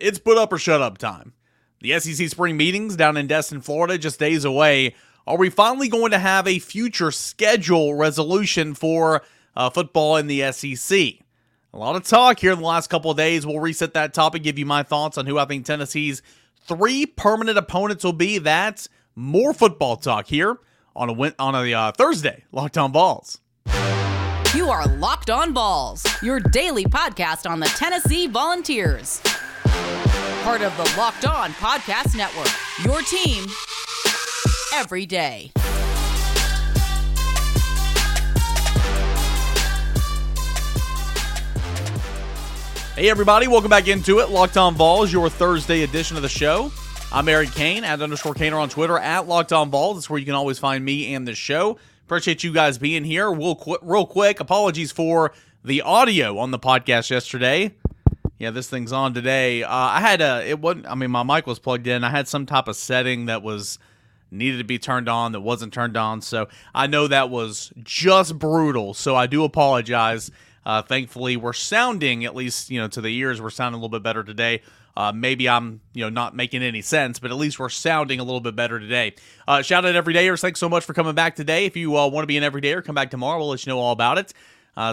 it's put up or shut up time. The SEC spring meetings down in Destin, Florida, just days away. Are we finally going to have a future schedule resolution for football in the SEC? A lot of talk here in the last couple of days. We'll reset that topic, give you my thoughts on who I think Tennessee's three permanent opponents will be. That's more football talk here on a Thursday. Locked On Balls. You are Locked On Balls, your daily podcast on the Tennessee Volunteers. Part of the Locked On Podcast Network, your team every day. Hey everybody, welcome back into it. Locked On Vols, your Thursday edition of the show. I'm Eric Cain, @_Cainer on Twitter, @LockedOnVols. That's where you can always find me and the show. Appreciate you guys being here. Real quick, apologies for the audio on the podcast yesterday. Yeah, this thing's on today. My mic was plugged in. I had some type of setting that was needed to be turned on that wasn't turned on. So I know that was just brutal. So I do apologize. Thankfully, we're sounding, at least, to the ears, we're sounding a little bit better today. Maybe I'm, not making any sense, but at least we're sounding a little bit better today. Shout out Everydayers. Thanks so much for coming back today. If you want to be an Everydayer, come back tomorrow. We'll let you know all about it.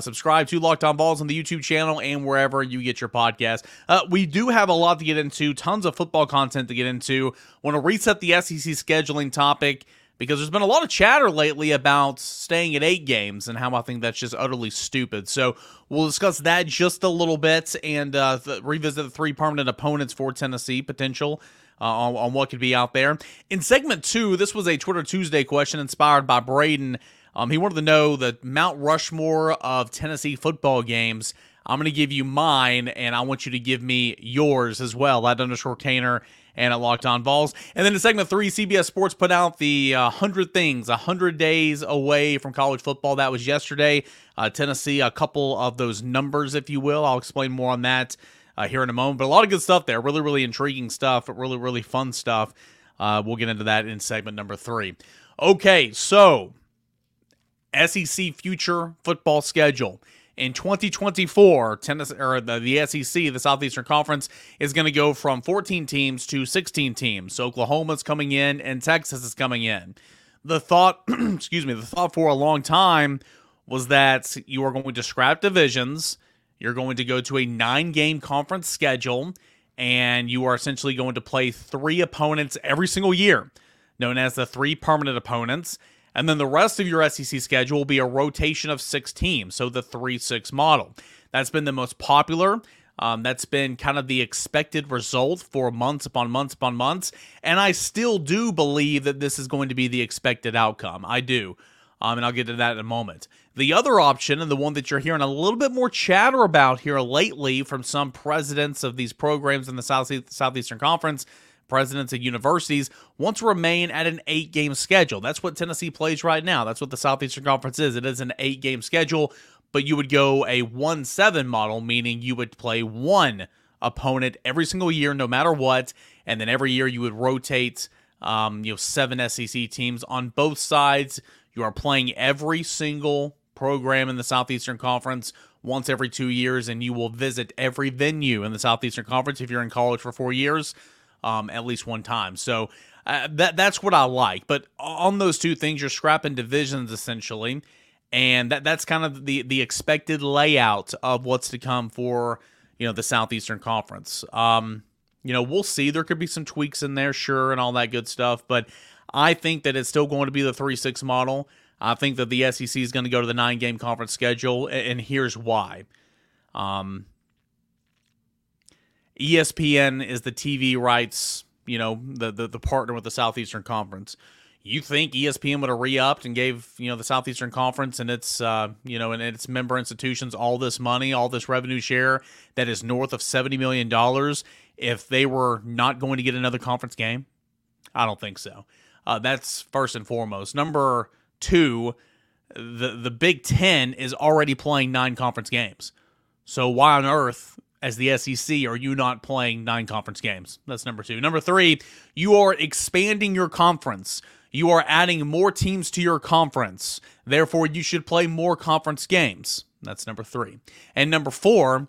Subscribe to Locked On Balls on the YouTube channel and wherever you get your podcast. We do have a lot to get into, tons of football content to get into. Want to reset the SEC scheduling topic, because there's been a lot of chatter lately about staying at 8 games and how I think that's just utterly stupid. So we'll discuss that just a little bit and revisit the three permanent opponents for Tennessee potential on what could be out there. In segment 2, this was a Twitter Tuesday question inspired by Braden. He wanted to know the Mount Rushmore of Tennessee football games. I'm going to give you mine, and I want you to give me yours as well. @_Cainer and @LockedOnVols. And then in segment 3, CBS Sports put out the 100 things, 100 days away from college football. That was yesterday. Tennessee, a couple of those numbers, if you will. I'll explain more on that here in a moment. But a lot of good stuff there. Really, really intriguing stuff. Really, really fun stuff. We'll get into that in segment number 3. Okay, so SEC future football schedule. In 2024, Tennessee, or the SEC, the Southeastern Conference, is going to go from 14 teams to 16 teams. So Oklahoma's coming in and Texas is coming in. The thought for a long time was that you are going to scrap divisions, you're going to go to a 9-game conference schedule, and you are essentially going to play 3 opponents every single year, known as the 3 permanent opponents. And then the rest of your SEC schedule will be a rotation of 6 teams, so the 3-6 model. That's been the most popular. That's been kind of the expected result for months upon months upon months. And I still do believe that this is going to be the expected outcome. I do. And I'll get to that in a moment. The other option, and the one that you're hearing a little bit more chatter about here lately from some presidents of these programs in the Southeastern Conference, presidents of universities, want to remain at an 8-game schedule. That's what Tennessee plays right now. That's what the Southeastern Conference is. It is an 8-game schedule, but you would go a 1-7 model, meaning you would play 1 opponent every single year, no matter what, and then every year you would rotate 7 SEC teams on both sides. You are playing every single program in the Southeastern Conference once every 2 years, and you will visit every venue in the Southeastern Conference if you're in college for 4 years. At least one time. So that's what I like. But on those 2 things, you're scrapping divisions essentially, and that's kind of the expected layout of what's to come for the Southeastern Conference. We'll see. There could be some tweaks in there, sure, and all that good stuff. But I think that it's still going to be the 3-6 model. I think that the SEC is going to go to the 9-game conference schedule, and here's why. ESPN is the TV rights, the partner with the Southeastern Conference. You think ESPN would have re-upped and gave, the Southeastern Conference and its member institutions all this money, all this revenue share that is north of $70 million if they were not going to get another conference game? I don't think so. That's first and foremost. Number 2, the Big Ten is already playing 9 conference games. So why on earth, as the SEC, are you not playing 9 conference games? That's number 2. Number 3, you are expanding your conference. You are adding more teams to your conference. Therefore, you should play more conference games. That's number 3. And number 4,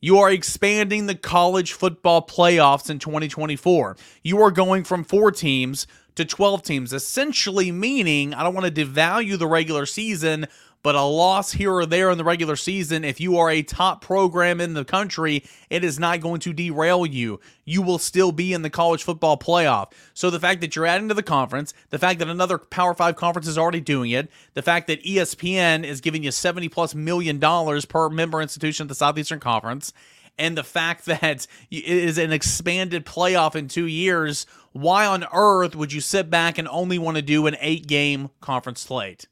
You are expanding the college football playoffs in 2024. You are going from 4 teams to 12 teams, essentially meaning, I don't want to devalue the regular season, but a loss here or there in the regular season, if you are a top program in the country, it is not going to derail you. You will still be in the college football playoff. So the fact that you're adding to the conference, the fact that another Power 5 conference is already doing it, the fact that ESPN is giving you $70+ million per member institution at the Southeastern Conference, and the fact that it is an expanded playoff in 2 years, why on earth would you sit back and only want to do an 8-game conference slate?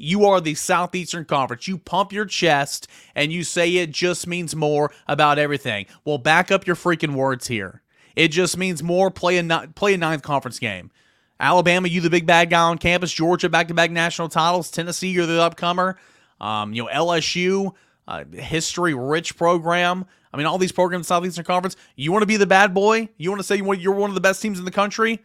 You are the Southeastern Conference. You pump your chest and you say it just means more about everything. Well, back up your freaking words here. It just means more. Play a ninth conference game. Alabama, you the big bad guy on campus. Georgia, back-to-back national titles. Tennessee, you're the upcomer. LSU, history-rich program. I mean, all these programs in the Southeastern Conference. You want to be the bad boy? You want to say you're one of the best teams in the country?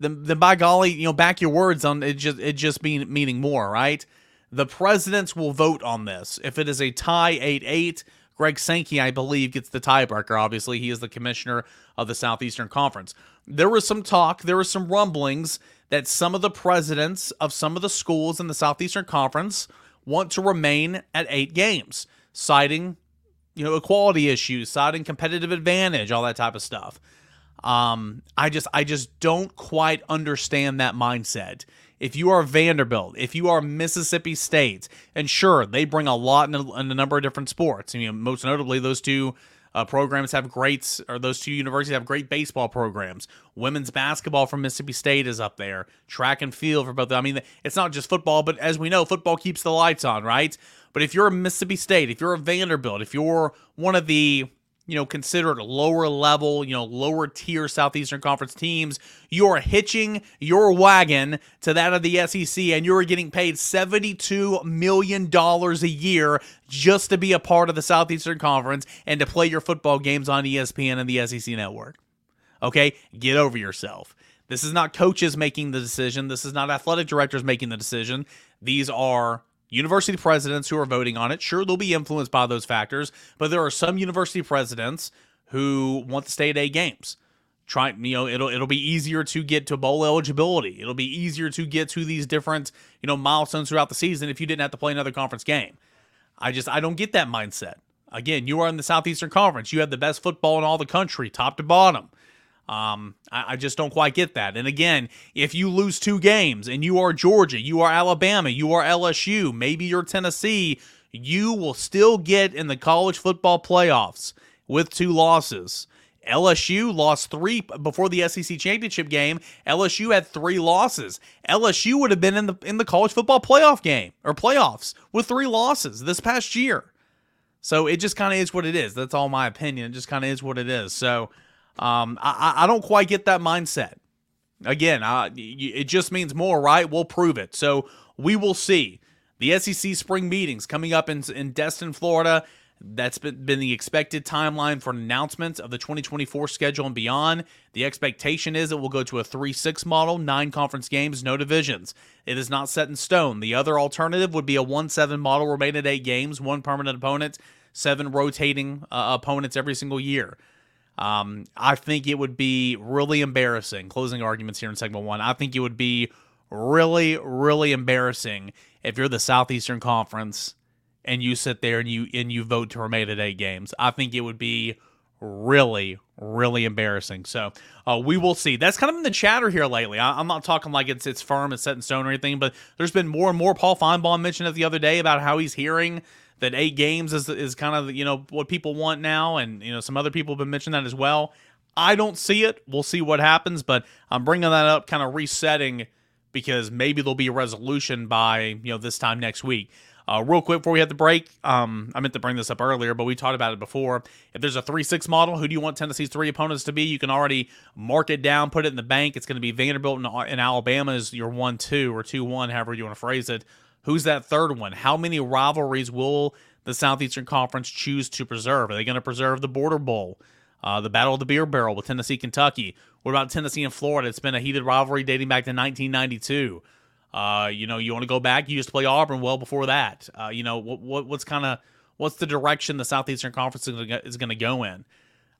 Then by golly, back your words on it just meaning more, right? The presidents will vote on this. If it is a tie 8-8, Greg Sankey, I believe, gets the tiebreaker. Obviously, he is the commissioner of the Southeastern Conference. There was some talk, there were some rumblings that some of the presidents of some of the schools in the Southeastern Conference want to remain at 8 games, citing, equality issues, citing competitive advantage, all that type of stuff. I just don't quite understand that mindset. If you are Vanderbilt, if you are Mississippi State, and sure, they bring a lot in a number of different sports. Most notably, those two programs have great, or those two universities have great baseball programs. Women's basketball from Mississippi State is up there. Track and field for both. It's not just football, but as we know, football keeps the lights on, right? But if you're a Mississippi State, if you're a Vanderbilt, if you're one of the considered lower level, lower tier Southeastern Conference teams, you're hitching your wagon to that of the SEC, and you're getting paid $72 million a year just to be a part of the Southeastern Conference and to play your football games on ESPN and the SEC Network. Okay, get over yourself. This is not coaches making the decision. This is not athletic directors making the decision. These are university presidents who are voting on it. Sure, they'll be influenced by those factors, but there are some university presidents who want to stay at 8 games. It'll be easier to get to bowl eligibility. It'll be easier to get to these different, milestones throughout the season if you didn't have to play another conference game. I don't get that mindset. Again, you are in the Southeastern Conference. You have the best football in all the country, top to bottom. I just don't quite get that. And again, if you lose 2 games and you are Georgia, you are Alabama, you are LSU, maybe you're Tennessee, you will still get in the college football playoffs with 2 losses. LSU lost 3 before the SEC championship game. LSU had 3 losses. LSU would have been in the college football playoff game or playoffs with 3 losses this past year. So it just kind of is what it is. That's all my opinion. It just kind of is what it is. So I don't quite get that mindset. Again, it just means more, right? We'll prove it. So we will see. The SEC spring meetings coming up in Destin, Florida. That's been the expected timeline for an announcement of the 2024 schedule and beyond. The expectation is it will go to a 3-6 model, 9 conference games, no divisions. It is not set in stone. The other alternative would be a 1-7 model, remain at 8 games, 1 permanent opponent, 7 rotating opponents every single year. I think it would be really embarrassing. Closing arguments here in segment 1. I think it would be really, really embarrassing if you're the Southeastern Conference and you sit there and you vote to remain at 8 games. I think it would be really, really embarrassing. So we will see. That's kind of in the chatter here lately. I'm not talking like it's firm and set in stone or anything, but there's been more and more. Paul Feinbaum mentioned it the other day about how he's hearing that 8 games is kind of, what people want now, and, some other people have been mentioning that as well. I don't see it. We'll see what happens, but I'm bringing that up, kind of resetting, because maybe there'll be a resolution by, this time next week. Real quick before we hit the break, I meant to bring this up earlier, but we talked about it before. If there's a 3-6 model, who do you want Tennessee's 3 opponents to be? You can already mark it down, put it in the bank. It's going to be Vanderbilt and Alabama is your 1-2 or 2-1, however you want to phrase it. Who's that third one? How many rivalries will the Southeastern Conference choose to preserve? Are they going to preserve the Border Bowl, the Battle of the Beer Barrel with Tennessee, Kentucky? What about Tennessee and Florida? It's been a heated rivalry dating back to 1992. You want to go back? You used to play Auburn well before that. What's kind of what's the direction the Southeastern Conference is going to go in?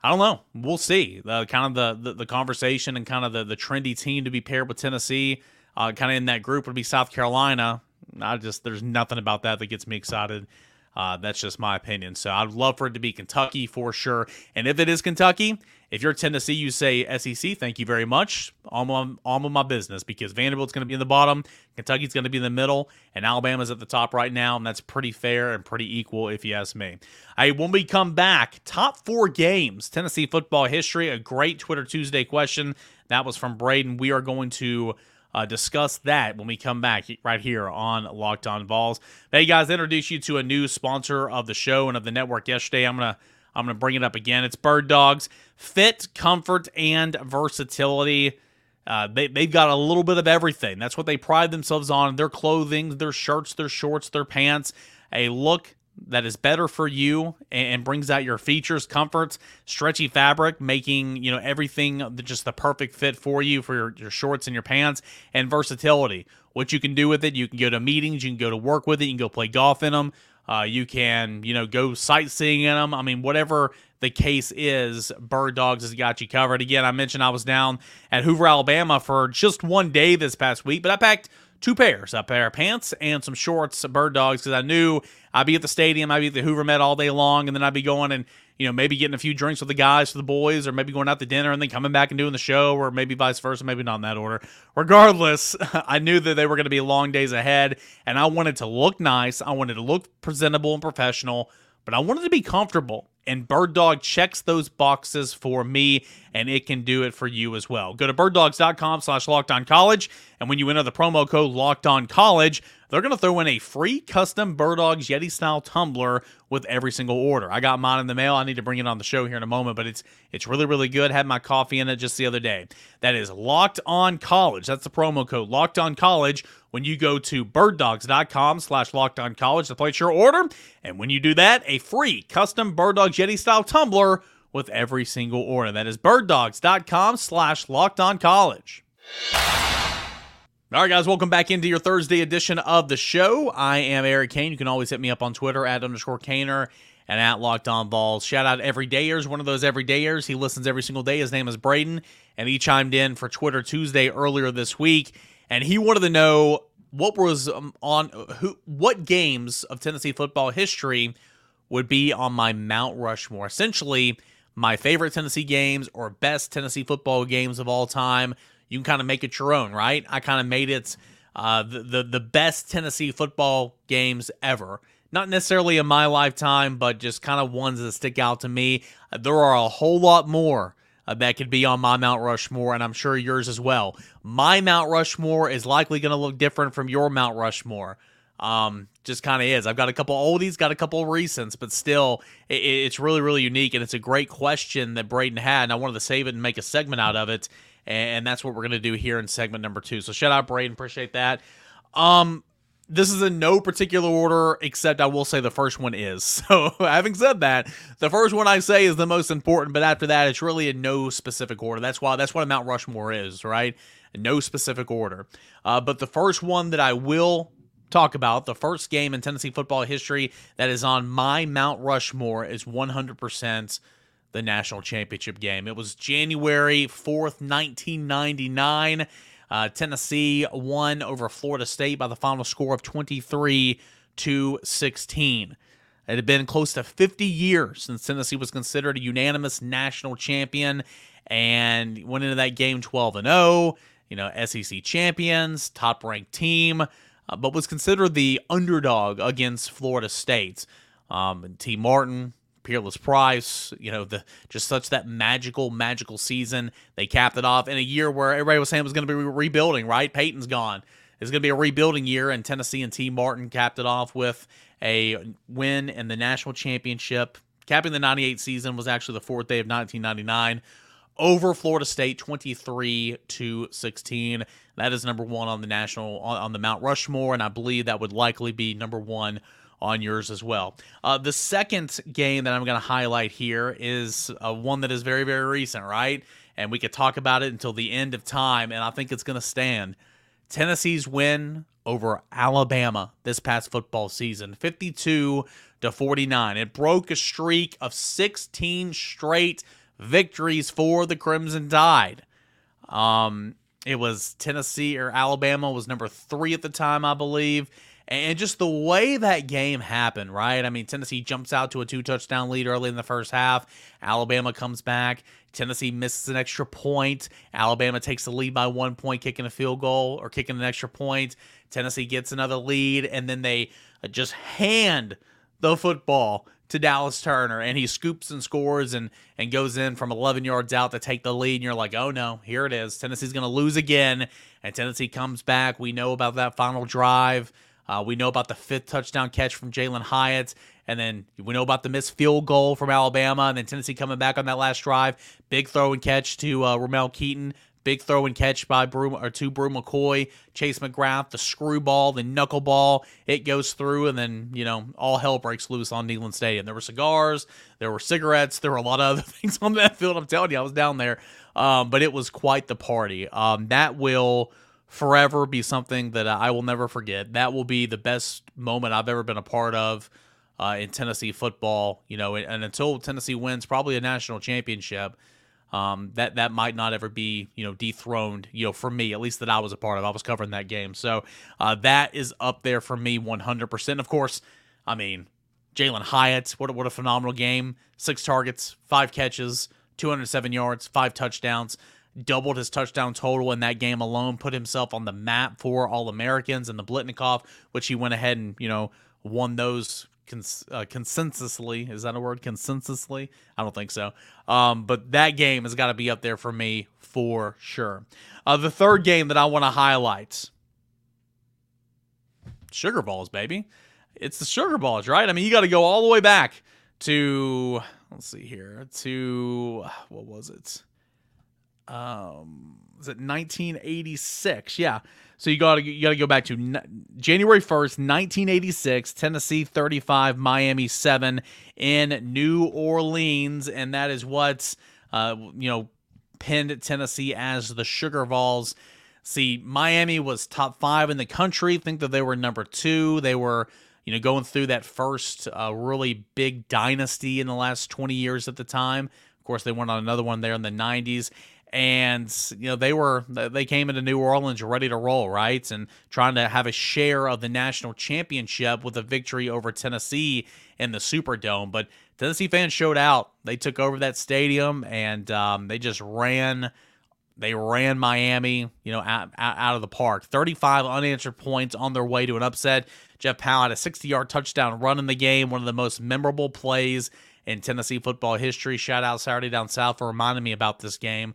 I don't know. We'll see. The conversation and kind of the trendy team to be paired with Tennessee, kind of in that group would be South Carolina. There's nothing about that that gets me excited. That's just my opinion. So I'd love for it to be Kentucky for sure. And if it is Kentucky, if you're Tennessee, you say SEC, thank you very much. All of my business, because Vanderbilt's going to be in the bottom, Kentucky's going to be in the middle, and Alabama's at the top right now, and that's pretty fair and pretty equal if you ask me. When we come back, top four games, Tennessee football history, a great Twitter Tuesday question. That was from Braden. We are going to discuss that when we come back right here on Locked On Vols. Hey guys, introduce you to a new sponsor of the show and of the network yesterday. I'm gonna bring it up again. It's Bird Dogs. Fit, comfort, and versatility. They've got a little bit of everything. That's what they pride themselves on. Their clothing, their shirts, their shorts, their pants. A look that is better for you and brings out your features, comforts, stretchy fabric, making everything just the perfect fit for you, for your shorts and your pants, and versatility. What you can do with it, you can go to meetings, you can go to work with it, you can go play golf in them, you can go sightseeing in them. I mean, whatever the case is, Bird Dogs has got you covered. Again, I mentioned I was down at Hoover, Alabama for just one day this past week, but I packed two pairs, a pair of pants and some shorts, Bird Dogs, because I knew I'd be at the stadium, I'd be at the Hoover Met all day long, and then I'd be going and, maybe getting a few drinks with the guys, for the boys, or maybe going out to dinner and then coming back and doing the show, or maybe vice versa, maybe not in that order. Regardless, I knew that they were going to be long days ahead, and I wanted to look nice, I wanted to look presentable and professional, but I wanted to be comfortable. And Bird Dog checks those boxes for me, and it can do it for you as well. Go to birddogs.com/LockedOnCollege, and when you enter the promo code LockedOnCollege, they're going to throw in a free custom Bird Dogs Yeti-style tumbler with every single order. I got mine in the mail. I need to bring it on the show here in a moment, but it's really, really good. Had my coffee in it just the other day. That is Locked On College. That's the promo code, Locked On College, when you go to birddogs.com/LockedOnCollege to place your order. And when you do that, a free custom Bird Dogs Yeti-style tumbler with every single order. That is birddogs.com/LockedOnCollege. All right, guys, welcome back into your Thursday edition of the show. I am Eric Cain. You can always hit me up on Twitter @_Cainer and @LockedOnVols. Shout out Everydayers, one of those Everydayers. He listens every single day. His name is Braden, and he chimed in for Twitter Tuesday earlier this week, and he wanted to know what games of Tennessee football history would be on my Mount Rushmore. Essentially, my favorite Tennessee games or best Tennessee football games of all time. You can kind of make it your own, right? I kind of made it the best Tennessee football games ever. Not necessarily in my lifetime, but just kind of ones that stick out to me. There are a whole lot more that could be on my Mount Rushmore, and I'm sure yours as well. My Mount Rushmore is likely going to look different from your Mount Rushmore. Just kind of is. I've got a couple oldies, got a couple recents, but still, it's really, really unique, and it's a great question that Braden had, and I wanted to save it and make a segment out of it. And that's what we're going to do here in segment number 2. So shout out, Braden. Appreciate that. This is in no particular order, except I will say the first one is. So having said that, the first one I say is the most important, but after that, it's really in no specific order. That's what a Mount Rushmore is, right? No specific order. But the first one that I will talk about, the first game in Tennessee football history that is on my Mount Rushmore, is 100% the national championship game. It was January 4th, 1999. Tennessee won over Florida State by the final score of 23-16. It had been close to 50 years since Tennessee was considered a unanimous national champion, and went into that game 12-0, SEC champions, top-ranked team, but was considered the underdog against Florida State. And T. Martin, Peerless Price, such that magical season. They capped it off in a year where everybody was saying it was going to be rebuilding, right? Peyton's gone. It's going to be a rebuilding year, and Tennessee and T. Martin capped it off with a win in the national championship. Capping the 98 season was actually the fourth day of 1999 over Florida State, 23-16. That is number one on the national, on the Mount Rushmore, and I believe that would likely be number one on yours as well. The second game that I'm going to highlight here is one that is very, very recent, right? And we could talk about it until the end of time, and I think it's going to stand. Tennessee's win over Alabama this past football season, 52-49. It broke a streak of 16 straight victories for the Crimson Tide. It was Tennessee or Alabama was number 3 at the time, I believe. And just the way that game happened, right? I mean, Tennessee jumps out to a 2-touchdown lead early in the first half. Alabama comes back. Tennessee misses an extra point. Alabama takes the lead by 1 point, kicking a field goal or kicking an extra point. Tennessee gets another lead, and then they just hand the football to Dallas Turner, and he scoops and scores and goes in from 11 yards out to take the lead. And you're like, oh no, here it is. Tennessee's going to lose again, and Tennessee comes back. We know about that final drive. We know about the 5th touchdown catch from Jalen Hyatt, and then we know about the missed field goal from Alabama, and then Tennessee coming back on that last drive. Big throw and catch to Ramel Keaton. Big throw and catch by Brew McCoy, Chase McGrath, the screwball, the knuckleball. It goes through, and then, you know, all hell breaks loose on Neyland Stadium. There were cigars, there were cigarettes, there were a lot of other things on that field. I'm telling you, I was down there. But it was quite the party. That will forever be something that I will never forget. That will be the best moment I've ever been a part of in Tennessee football, you know, and until Tennessee wins probably a national championship, that might not ever be, you know, dethroned, you know, for me, at least that I was a part of. I was covering that game. So that is up there for me 100%. Of course, I mean, Jalen Hyatt, what a phenomenal game. 6 targets, 5 catches, 207 yards, 5 touchdowns. Doubled his touchdown total in that game alone, put himself on the map for All-Americans and the Blitnikoff, which he went ahead and, you know, won those consensusly. Is that a word? Consensusly? I don't think so. But that game has got to be up there for me for sure. The third game that I want to highlight, Sugar Bowls, baby. It's the Sugar Bowls, right? I mean, you got to go all the way back to, let's see here, to, what was it? Was it 1986? Yeah. So you gotta go back to January 1st, 1986, Tennessee 35, Miami 7 in New Orleans. And that is what, you know, pinned Tennessee as the Sugar Vols. See, Miami was top 5 in the country. Think that they were number 2. They were, you know, going through that first, really big dynasty in the last 20 years at the time. Of course, they went on another one there in the 90s. And, you know, they came into New Orleans ready to roll, right? And trying to have a share of the national championship with a victory over Tennessee in the Superdome. But Tennessee fans showed out. They took over that stadium, and they just ran. They ran Miami, you know, out of the park. 35 unanswered points on their way to an upset. Jeff Powell had a 60-yard touchdown run in the game, one of the most memorable plays in Tennessee football history. Shout out Saturday Down South for reminding me about this game.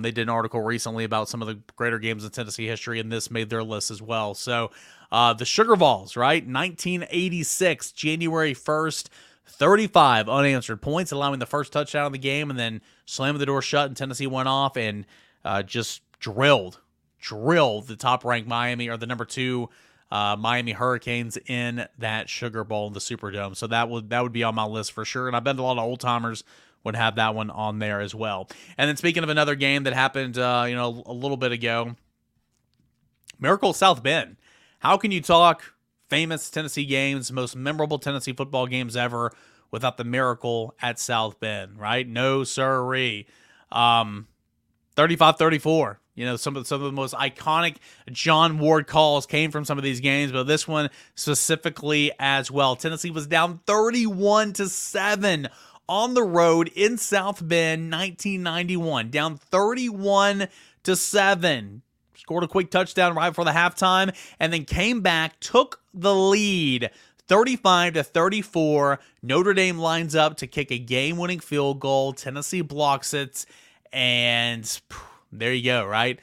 They did an article recently about some of the greater games in Tennessee history, and this made their list as well. So the Sugar Vols, right? 1986, January 1st, 35 unanswered points, allowing the first touchdown of the game, and then slamming the door shut, and Tennessee went off and just drilled the top-ranked Miami, or the number 2 Miami Hurricanes in that Sugar Bowl in the Superdome. So that would be on my list for sure, and I bet a lot of old-timers would have that one on there as well. And then speaking of another game that happened, you know, a little bit ago, Miracle South Bend. How can you talk famous Tennessee games, most memorable Tennessee football games ever, without the Miracle at South Bend, right? No sirree. 35-34. You know, some of the most iconic John Ward calls came from some of these games, but this one specifically as well. Tennessee was down 31-7. On the road in South Bend, 1991, down 31-7. Scored a quick touchdown right before the halftime, and then came back, took the lead, 35-34. Notre Dame lines up to kick a game-winning field goal. Tennessee blocks it, and there you go, right?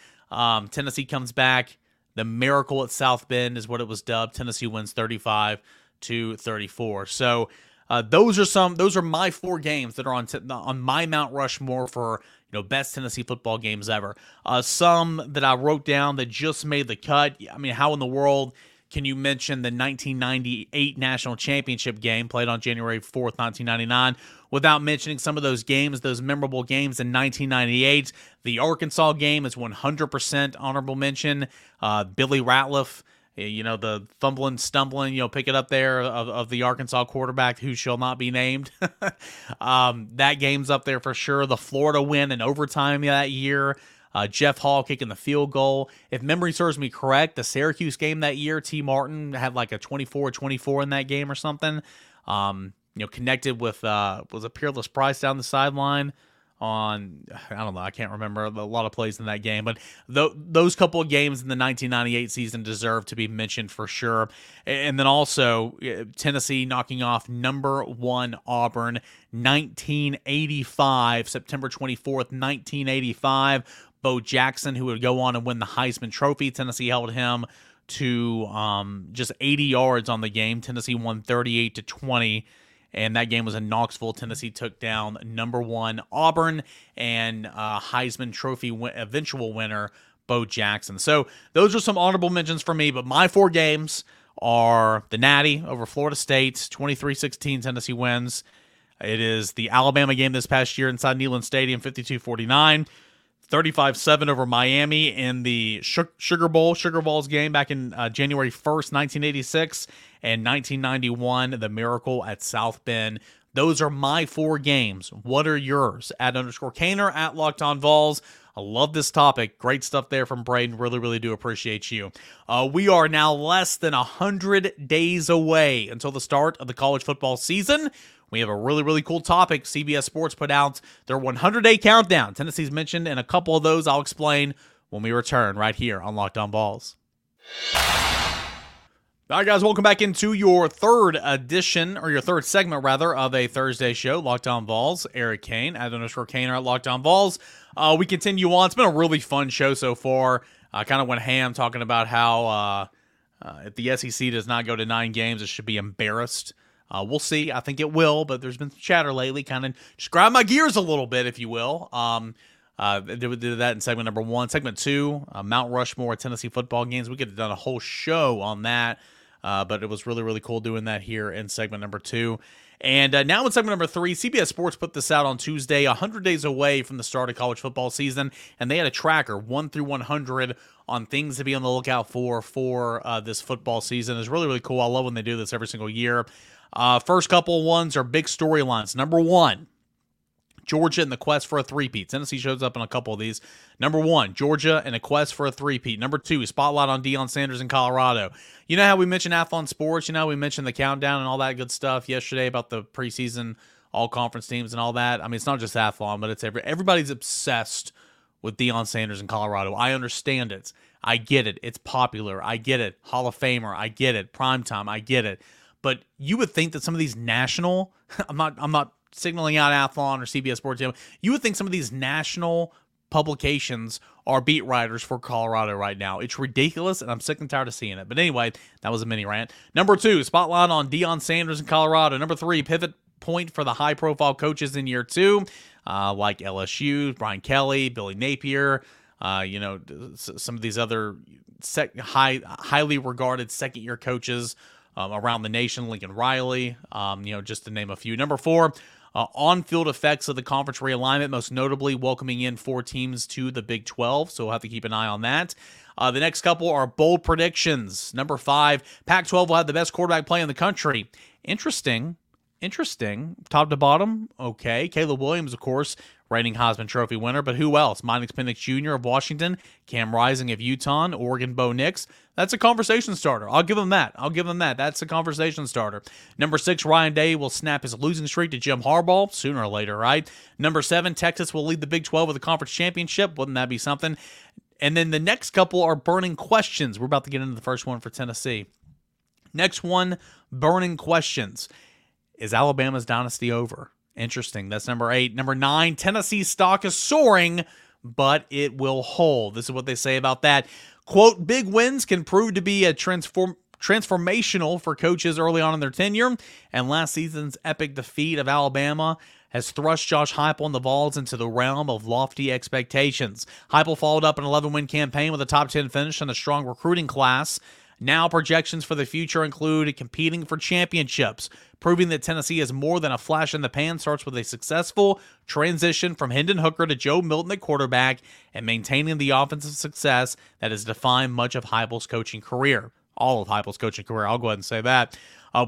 Tennessee comes back. The Miracle at South Bend is what it was dubbed. Tennessee wins 35-34. So, those are my 4 games that are on my Mount Rushmore for, you know, best Tennessee football games ever. Some that I wrote down that just made the cut. I mean, how in the world Can you mention the 1998 National Championship game played on January 4th, 1999, without mentioning some of those games, those memorable games in 1998? The Arkansas game is 100% honorable mention. Billy Ratliff, you know, the fumbling, stumbling, you know, pick it up there of the Arkansas quarterback who shall not be named. That game's up there for sure. The Florida win in overtime that year. Jeff Hall kicking the field goal. If memory serves me correct, the Syracuse game that year, T. Martin had like a 24-24 in that game or something. You know, connected with, was a Peerless Price down the sideline on, I don't know, I can't remember a lot of plays in that game, but those couple of games in the 1998 season deserve to be mentioned for sure. And then also Tennessee knocking off #1 Auburn, 1985, September 24th, 1985. Bo Jackson, who would go on and win the Heisman Trophy. Tennessee held him to just 80 yards on the game. Tennessee won 38-20. And that game was in Knoxville. Tennessee took down #1 Auburn and Heisman Trophy eventual winner Bo Jackson. So those are some honorable mentions for me. But my four games are the Natty over Florida State, 23-16 Tennessee wins. It is the Alabama game this past year inside Neyland Stadium, 52-49. 35-7 over Miami in the Sugar Bowls game back in January 1st, 1986, and 1991, the Miracle at South Bend. Those are my four games. What are yours? @_Caner, @LockedOnVols. I love this topic. Great stuff there from Braden. Really, really do appreciate you. We are now less than 100 days away until the start of the college football season. We have a really, really cool topic. CBS Sports put out their 100-day countdown. Tennessee's mentioned in a couple of those. I'll explain when we return right here on Locked On Balls. All right, guys, welcome back into your third segment, of a Thursday show, Locked On Vols. Eric Cain, @_Caner, @LockedOnVols. We continue on. It's been a really fun show so far. I kind of went ham talking about how if the SEC does not go to 9 games, it should be embarrassed. We'll see. I think it will, but there's been some chatter lately. Kind of just grind my gears a little bit, if you will. Did that in segment #1. Segment 2, Mount Rushmore Tennessee football games. We could have done a whole show on that. But it was really, really cool doing that here in segment #2. And now in segment #3, CBS Sports put this out on Tuesday, 100 days away from the start of college football season, and they had a tracker, 1 through 100, on things to be on the lookout for this football season. It's really, really cool. I love when they do this every single year. First couple ones are big storylines. #1, Georgia in the quest for a three-peat. Tennessee shows up in a couple of these. #1, Georgia in a quest for a three-peat. #2, spotlight on Deion Sanders in Colorado. You know how we mentioned Athlon Sports? You know how we mentioned the countdown and all that good stuff yesterday about the preseason all-conference teams and all that? I mean, it's not just Athlon, but it's everybody's obsessed with Deion Sanders in Colorado. I understand it. I get it. It's popular. I get it. Hall of Famer. I get it. Primetime. I get it. But you would think that some of these national – I'm not signaling out Athlon or CBS Sports. You would think some of these national publications are beat writers for Colorado right now. It's ridiculous, and I'm sick and tired of seeing it. But anyway, that was a mini rant. #2, spotlight on Deion Sanders in Colorado. #3, pivot point for the high-profile coaches in year 2, like LSU, Brian Kelly, Billy Napier, some of these other highly regarded second-year coaches around the nation, Lincoln Riley, just to name a few. #4, on-field effects of the conference realignment, most notably welcoming in 4 teams to the Big 12, so we'll have to keep an eye on that. The next couple are bold predictions. #5, Pac-12 will have the best quarterback play in the country. Interesting. Top to bottom, okay. Caleb Williams, of course, reigning Heisman Trophy winner, but who else? Minix Penix Jr. of Washington, Cam Rising of Utah, Oregon Bo Nix. That's a conversation starter. I'll give him that. That's a conversation starter. #6, Ryan Day will snap his losing streak to Jim Harbaugh sooner or later, right? #7, Texas will lead the Big 12 with a conference championship. Wouldn't that be something? And then the next couple are burning questions. We're about to get into the first one for Tennessee. Next one, burning questions. Is Alabama's dynasty over? Interesting. That's #8. #9, Tennessee's stock is soaring, but it will hold. This is what they say about that. Quote, big wins can prove to be a transformational for coaches early on in their tenure, and last season's epic defeat of Alabama has thrust Josh Heupel and the Vols into the realm of lofty expectations. Heupel followed up an 11-win campaign with a top 10 finish and a strong recruiting class. Now projections for the future include competing for championships. Proving that Tennessee is more than a flash in the pan starts with a successful transition from Hendon Hooker to Joe Milton at quarterback and maintaining the offensive success that has defined much of Heupel's coaching career. All of Heupel's coaching career, I'll go ahead and say that.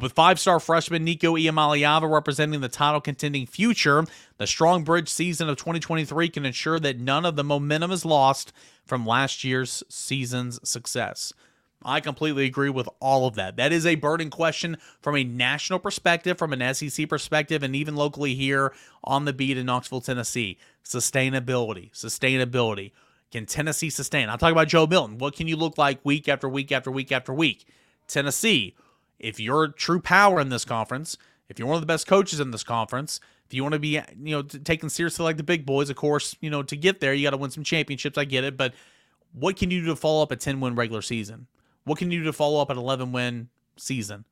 With five-star freshman Nico Iamaleava representing the title-contending future, the strong bridge season of 2023 can ensure that none of the momentum is lost from last year's season's success. I completely agree with all of that. That is a burning question from a national perspective, from an SEC perspective, and even locally here on the beat in Knoxville, Tennessee. Sustainability. Can Tennessee sustain? I'm talking about Joe Milton. What can you look like week after week after week after week? Tennessee, if you're true power in this conference, if you're one of the best coaches in this conference, if you want to be taken seriously like the big boys, of course, to get there, you got to win some championships. I get it. But what can you do to follow up a 10-win regular season? What can you do to follow up an 11-win season?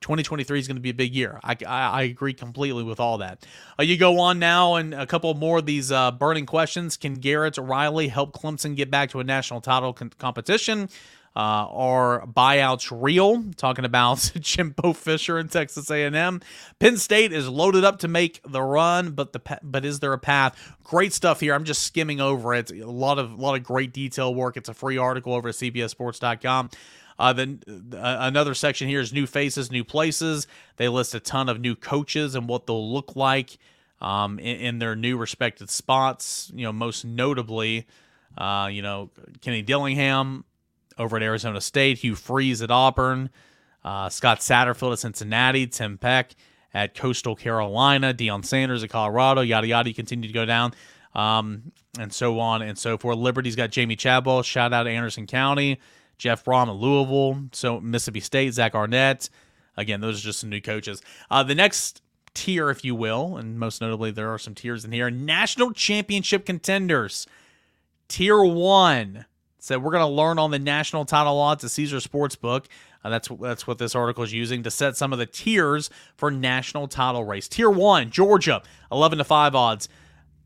2023 is going to be a big year. I agree completely with all that. You go on now and a couple more of these burning questions. Can Garrett Riley help Clemson get back to a national title competition? Are buyouts real? Talking about Jimbo Fisher and Texas A&M. Penn State is loaded up to make the run, but is there a path? Great stuff here. I'm just skimming over it. A lot of great detail work. It's a free article over at CBSSports.com. Another section here is new faces, new places. They list a ton of new coaches and what they'll look like in their new respected spots. Most notably, Kenny Dillingham over at Arizona State, Hugh Freeze at Auburn, Scott Satterfield at Cincinnati, Tim Peck at Coastal Carolina, Deion Sanders at Colorado, yada, yada. You continue to go down and so on and so forth. Liberty's got Jamie Chadwell. Shout out to Anderson County. Jeff Brom at Louisville. So Mississippi State, Zach Arnett. Again, those are just some new coaches. The next tier, if you will, and most notably there are some tiers in here, national championship contenders. Tier 1. So we're going to learn on the national title odds at Caesars Sportsbook. That's what this article is using to set some of the tiers for national title race. Tier 1, Georgia, 11-5 odds.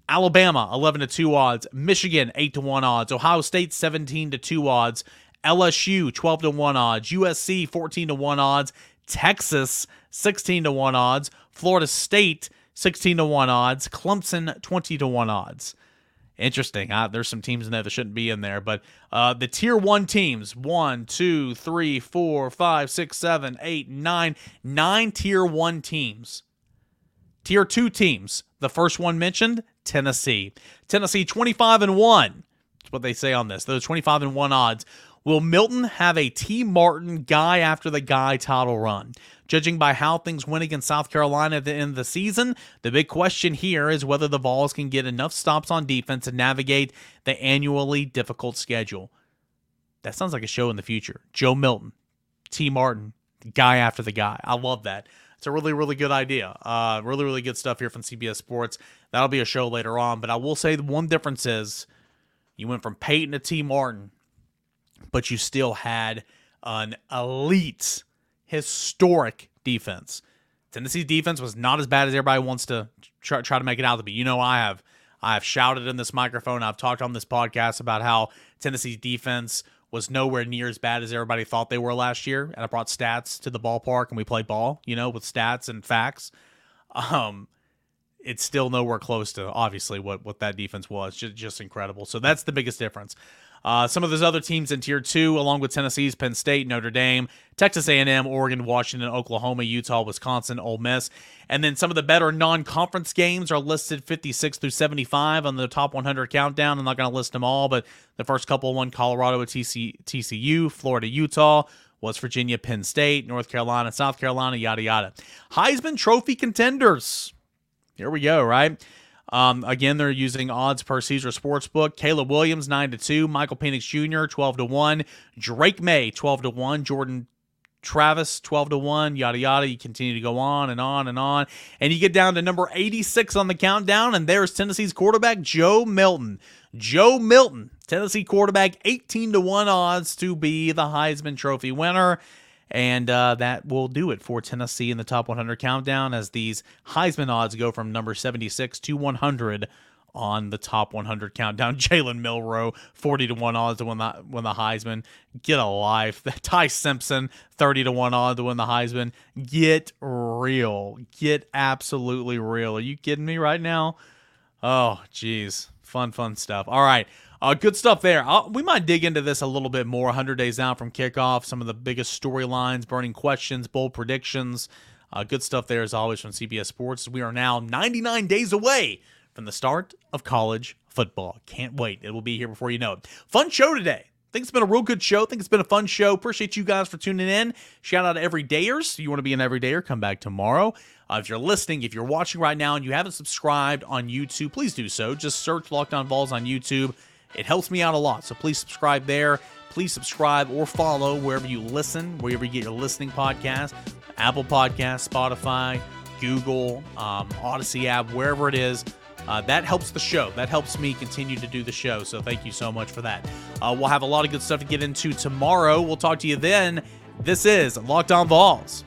Alabama, 11-2 odds. Michigan, 8-1 odds. Ohio State, 17-2 odds. LSU, 12-1 odds. USC, 14-1 odds. Texas, 16-1 odds. Florida State, 16-1 odds. Clemson, 20-1 odds. Interesting. There's some teams in there that shouldn't be in there, but the tier 1 teams, 1, 2, 3, 4, 5, 6, 7, 8, 9, 9 tier 1 teams. Tier 2 teams, the first one mentioned, Tennessee. Tennessee 25-1, that's what they say on this, those 25-1 odds. Will Milton have a T. Martin guy after the guy title run? Judging by how things went against South Carolina at the end of the season, the big question here is whether the Vols can get enough stops on defense to navigate the annually difficult schedule. That sounds like a show in the future. Joe Milton, T. Martin, guy after the guy. I love that. It's a really, really good idea. Really, really good stuff here from CBS Sports. That'll be a show later on, but I will say the one difference is you went from Peyton to T. Martin, but you still had an elite, historic defense. Tennessee's defense was not as bad as everybody wants to try to make it out to be. I have shouted in this microphone. I've talked on this podcast about how Tennessee's defense was nowhere near as bad as everybody thought they were last year. And I brought stats to the ballpark and we played ball, with stats and facts. It's still nowhere close to obviously what that defense was. Just incredible. So that's the biggest difference. Some of those other teams in Tier 2, along with Tennessee's, Penn State, Notre Dame, Texas A&M, Oregon, Washington, Oklahoma, Utah, Wisconsin, Ole Miss. And then some of the better non-conference games are listed 56 through 75 on the top 100 countdown. I'm not going to list them all, but the first couple won Colorado at TCU, Florida, Utah, West Virginia, Penn State, North Carolina, South Carolina, yada, yada. Heisman Trophy contenders. Here we go, right? Again, they're using odds per Caesars Sportsbook. Caleb Williams, 9-2. Michael Penix Jr., 12-1. Drake May, 12-1. Jordan Travis, 12-1. Yada, yada. You continue to go on and on and on. And you get down to number 86 on the countdown, and there's Tennessee's quarterback, Joe Milton. Joe Milton, Tennessee quarterback, 18-1 odds to be the Heisman Trophy winner. And that will do it for Tennessee in the top 100 countdown as these Heisman odds go from number 76 to 100 on the top 100 countdown. Jalen Milroe, 40-1 odds to win the Heisman. Get a life. Ty Simpson, 30-1 odds to win the Heisman. Get real. Get absolutely real. Are you kidding me right now? Oh, geez. Fun stuff. All right. Good stuff there. We might dig into this a little bit more. 100 days out from kickoff. Some of the biggest storylines, burning questions, bold predictions. Good stuff there, as always, from CBS Sports. We are now 99 days away from the start of college football. Can't wait. It will be here before you know it. Fun show today. I think it's been a real good show. I think it's been a fun show. Appreciate you guys for tuning in. Shout out to everydayers. If you want to be an everydayer, come back tomorrow. If you're listening, if you're watching right now and you haven't subscribed on YouTube, please do so. Just search Locked On Vols on YouTube. It helps me out a lot, so please subscribe there. Please subscribe or follow wherever you listen, wherever you get your listening podcast, Apple Podcasts, Spotify, Google, Odyssey app, wherever it is. That helps the show. That helps me continue to do the show. So thank you so much for that. We'll have a lot of good stuff to get into tomorrow. We'll talk to you then. This is Locked On Vols.